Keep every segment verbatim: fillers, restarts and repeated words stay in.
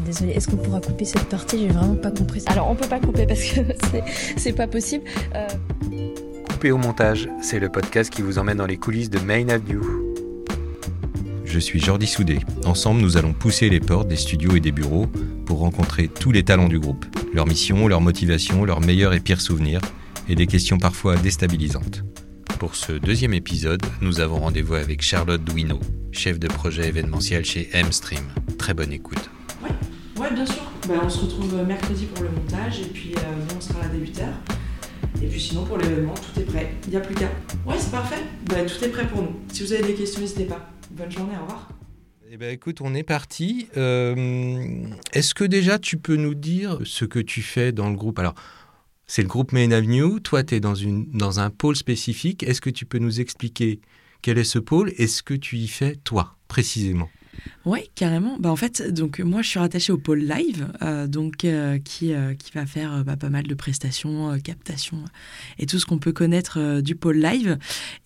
suis désolée. Est-ce qu'on pourra couper cette partie? J'ai vraiment pas compris ça. Alors, on peut pas couper parce que c'est, c'est pas possible. Euh... Coupé au montage, c'est le podcast qui vous emmène dans les coulisses de Main Avenue. Je suis Jordi Soudé. Ensemble, nous allons pousser les portes des studios et des bureaux pour rencontrer tous les talents du groupe. Leur mission, leur motivation, leurs meilleurs et pires souvenirs et des questions parfois déstabilisantes. Pour ce deuxième épisode, nous avons rendez-vous avec Charlotte Douineau, chef de projet événementiel chez M-Stream. Très bonne écoute. Ouais, ouais bien sûr. Ben, on se retrouve mercredi pour le montage et puis euh, nous, on sera là dès huit heures. Et puis sinon, pour l'événement, tout est prêt. Il n'y a plus qu'à. Ouais, c'est parfait. Ben, tout est prêt pour nous. Si vous avez des questions, n'hésitez pas. Bonne journée, au revoir. Eh ben, écoute, on est parti. Euh, est-ce que déjà, tu peux nous dire ce que tu fais dans le groupe ? Alors, c'est le groupe Main Avenue. Toi, tu es dans, dans un pôle spécifique. Est-ce que tu peux nous expliquer quel est ce pôle et ce que tu y fais, toi, précisément ? Oui, carrément. Bah, en fait, donc, moi, je suis rattachée au Pôle Live, euh, donc, euh, qui, euh, qui va faire euh, bah, pas mal de prestations, euh, captations et tout ce qu'on peut connaître euh, du Pôle Live.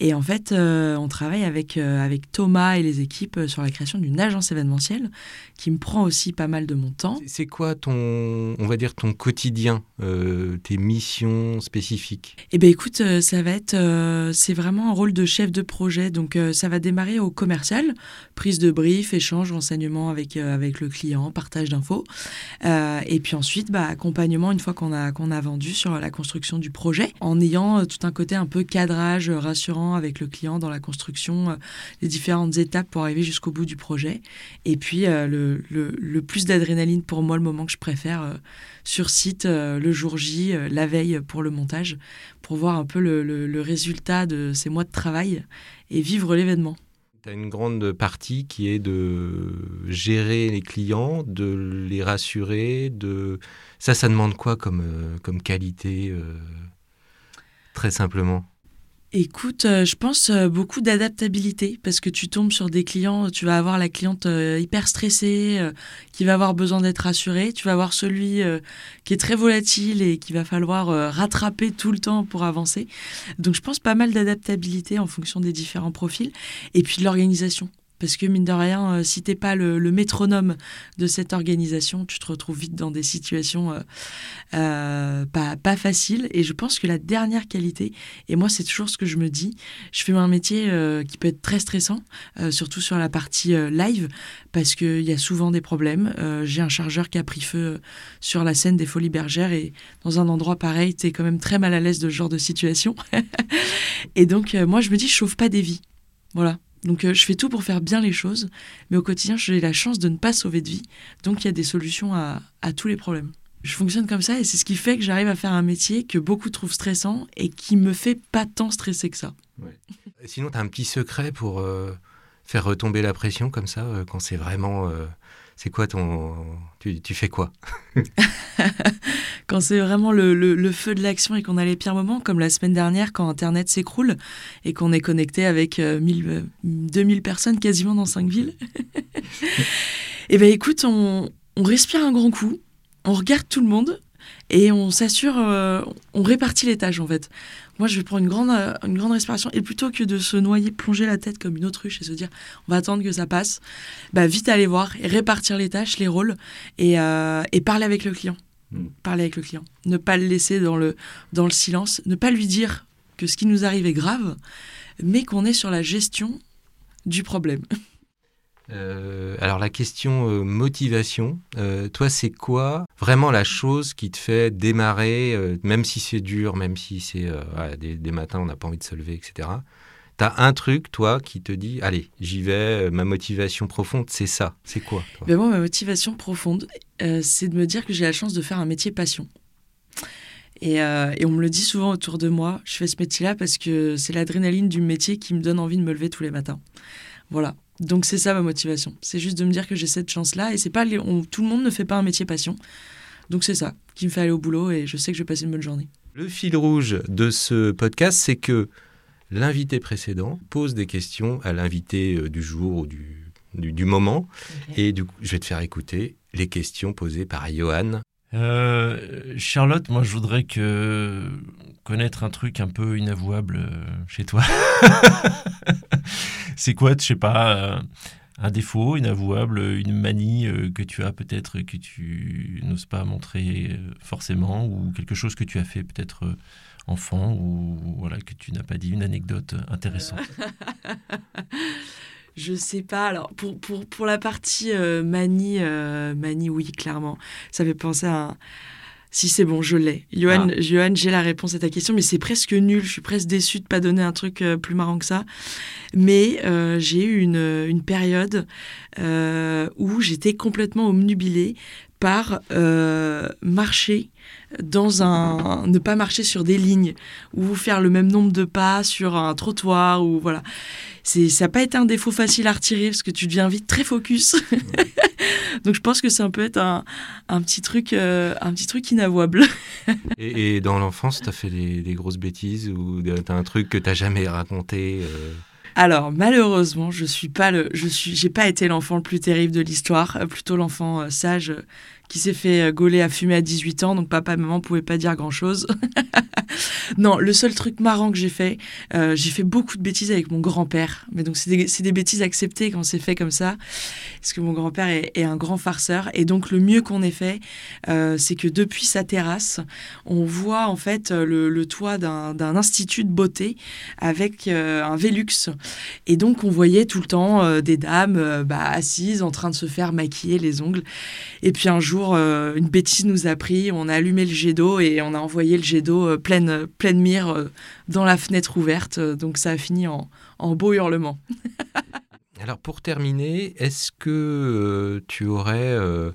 Et en fait, euh, on travaille avec, euh, avec Thomas et les équipes sur la création d'une agence événementielle qui me prend aussi pas mal de mon temps. C'est quoi ton, on va dire, ton quotidien, euh, tes missions spécifiques ? Eh bien, écoute, euh, ça va être, euh, c'est vraiment un rôle de chef de projet. Donc, euh, ça va démarrer au commercial, prise de brief, échange, renseignement avec, euh, avec le client, partage d'infos. Euh, et puis ensuite, bah, accompagnement une fois qu'on a, qu'on a vendu sur la construction du projet, en ayant euh, tout un côté un peu cadrage euh, rassurant avec le client dans la construction, euh, les différentes étapes pour arriver jusqu'au bout du projet. Et puis, euh, le Le, le plus d'adrénaline pour moi, le moment que je préfère euh, sur site, euh, le jour J, euh, la veille pour le montage, pour voir un peu le, le, le résultat de ces mois de travail et vivre l'événement. Tu as une grande partie qui est de gérer les clients, de les rassurer. De... Ça, ça demande quoi comme, euh, comme qualité, euh, très simplement ? Écoute, euh, je pense euh, beaucoup d'adaptabilité parce que tu tombes sur des clients, tu vas avoir la cliente euh, hyper stressée euh, qui va avoir besoin d'être rassurée, tu vas avoir celui euh, qui est très volatile et qu'il va falloir euh, rattraper tout le temps pour avancer. Donc je pense pas mal d'adaptabilité en fonction des différents profils et puis de l'organisation. Parce que mine de rien, euh, si t'es pas le, le métronome de cette organisation, tu te retrouves vite dans des situations euh, euh, pas, pas faciles. Et je pense que la dernière qualité, et moi c'est toujours ce que je me dis, je fais un métier euh, qui peut être très stressant, euh, surtout sur la partie euh, live, parce qu'il y a souvent des problèmes. Euh, j'ai un chargeur qui a pris feu sur la scène des Folies Bergères et dans un endroit pareil, t'es quand même très mal à l'aise de ce genre de situation. Et donc euh, moi je me dis, je sauve pas des vies, voilà. Donc, euh, je fais tout pour faire bien les choses, mais au quotidien, j'ai la chance de ne pas sauver de vie. Donc, il y a des solutions à, à tous les problèmes. Je fonctionne comme ça et c'est ce qui fait que j'arrive à faire un métier que beaucoup trouvent stressant et qui me fait pas tant stresser que ça. Ouais. Sinon, tu as un petit secret pour euh, faire retomber la pression comme ça, euh, quand c'est vraiment... Euh... C'est quoi ton... Tu, tu fais quoi ? Quand c'est vraiment le, le, le feu de l'action et qu'on a les pires moments, comme la semaine dernière quand Internet s'écroule et qu'on est connecté avec euh, mille, deux mille personnes quasiment dans cinq villes. Eh bien écoute, on, on respire un grand coup, on regarde tout le monde et on s'assure, euh, on répartit les tâches en fait. Moi, je vais prendre une grande, une grande respiration. Et plutôt que de se noyer, plonger la tête comme une autruche et se dire « on va attendre que ça passe », bah vite aller voir et répartir les tâches, les rôles et, euh, et parler avec le client. Mmh. Parler avec le client. Ne pas le laisser dans le, dans le silence. Ne pas lui dire que ce qui nous arrive est grave, mais qu'on est sur la gestion du problème. Euh, alors, la question euh, motivation, euh, toi, c'est quoi vraiment la chose qui te fait démarrer, euh, même si c'est dur, même si c'est euh, ouais, des, des matins, on n'a pas envie de se lever, et cetera. T'as un truc, toi, qui te dit « Allez, j'y vais, euh, ma motivation profonde, c'est ça. » C'est quoi, toi ? Ben moi, ma motivation profonde, euh, c'est de me dire que j'ai la chance de faire un métier passion. Et, euh, et on me le dit souvent autour de moi, je fais ce métier-là parce que c'est l'adrénaline du métier qui me donne envie de me lever tous les matins. Voilà. Donc, c'est ça ma motivation. C'est juste de me dire que j'ai cette chance-là. Et c'est pas les... on... tout le monde ne fait pas un métier passion. Donc, c'est ça qui me fait aller au boulot et je sais que je vais passer une bonne journée. Le fil rouge de ce podcast, c'est que l'invité précédent pose des questions à l'invité du jour ou du, du, du moment. Okay. Et du coup, je vais te faire écouter les questions posées par Johan. Euh, Charlotte, moi, je voudrais que... connaître un truc un peu inavouable chez toi. C'est quoi, je sais pas, euh, un défaut inavouable, une manie euh, que tu as peut-être, que tu n'oses pas montrer euh, forcément, ou quelque chose que tu as fait peut-être euh, enfant, ou voilà, que tu n'as pas dit, une anecdote intéressante. Je sais pas. Alors, pour, pour, pour la partie euh, manie, euh, manie, oui, clairement. Ça fait penser à... Un... Si, c'est bon, je l'ai. Johan, ah. Johan, j'ai la réponse à ta question, mais c'est presque nul. Je suis presque déçue de ne pas donner un truc euh, plus marrant que ça. Mais euh, j'ai eu une, une période euh, où j'étais complètement obnubilée par euh, marcher dans un... ne pas marcher sur des lignes ou faire le même nombre de pas sur un trottoir ou voilà. C'est, ça n'a pas été un défaut facile à retirer parce que tu deviens vite très focus. Donc je pense que ça peut être un, un, petit, truc, euh, un petit truc inavouable. et, et dans l'enfance, tu as fait des, des grosses bêtises ou tu as un truc que tu n'as jamais raconté euh... Alors, malheureusement, je suis pas le, je suis, j'ai pas été l'enfant le plus terrible de l'histoire, euh, plutôt l'enfant euh, sage euh, qui s'est fait euh, gauler à fumer à dix-huit ans, donc papa et maman pouvaient pas dire grand-chose. Non, le seul truc marrant que j'ai fait, euh, j'ai fait beaucoup de bêtises avec mon grand-père, mais donc c'est des, c'est des bêtises acceptées quand c'est fait comme ça, parce que mon grand-père est, est un grand farceur, et donc le mieux qu'on ait fait, euh, c'est que depuis sa terrasse, on voit en fait le, le toit d'un, d'un institut de beauté avec euh, un Velux. Et donc, on voyait tout le temps euh, des dames euh, bah, assises en train de se faire maquiller les ongles. Et puis un jour, euh, une bêtise nous a pris, on a allumé le jet d'eau et on a envoyé le jet d'eau euh, pleine, pleine mire euh, dans la fenêtre ouverte. Donc, ça a fini en, en beau hurlement. Alors, pour terminer, est-ce que euh, tu aurais euh,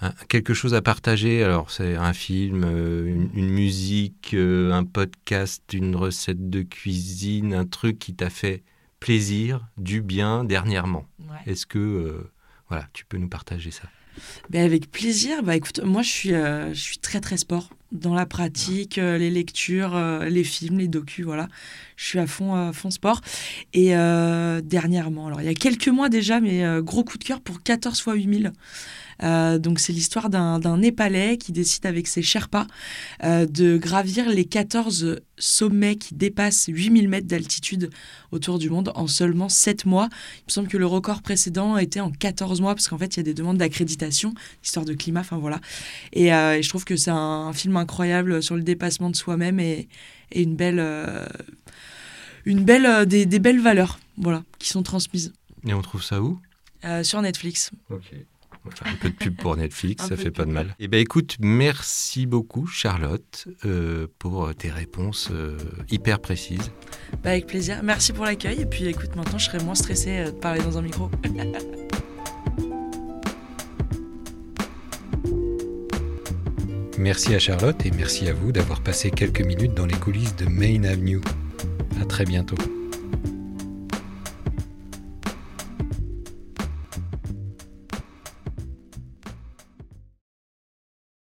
un, quelque chose à partager ? Alors, c'est un film, euh, une, une musique, euh, un podcast, une recette de cuisine, un truc qui t'a fait plaisir, du bien dernièrement. Ouais. Est-ce que euh, voilà, tu peux nous partager ça ? Ben avec plaisir. Bah écoute, moi je suis, euh, je suis très très sport dans la pratique, euh, les lectures, euh, les films, les docus, voilà. Je suis à fond, euh, fond sport. Et euh, dernièrement, alors il y a quelques mois déjà, mais euh, gros coup de cœur pour quatorze fois huit mille. Euh, donc c'est l'histoire d'un, d'un Népalais qui décide avec ses Sherpas euh, de gravir les quatorze sommets qui dépassent huit mille mètres d'altitude autour du monde en seulement sept mois. Il me semble que le record précédent était en quatorze mois parce qu'en fait il y a des demandes d'accréditation, histoire de climat, enfin voilà. Et, euh, et je trouve que c'est un, un film incroyable sur le dépassement de soi-même et, et une belle, euh, une belle euh, des, des belles valeurs, voilà, qui sont transmises. Et on trouve ça où ? euh, Sur Netflix. Ok. Enfin, un peu de pub pour Netflix, ça fait pas de mal. Eh ben, écoute, merci beaucoup Charlotte euh, pour tes réponses euh, hyper précises. Bah, avec plaisir, merci pour l'accueil. Et puis écoute, maintenant je serai moins stressée euh, de parler dans un micro. Merci à Charlotte et merci à vous d'avoir passé quelques minutes dans les coulisses de Main Avenue. À très bientôt.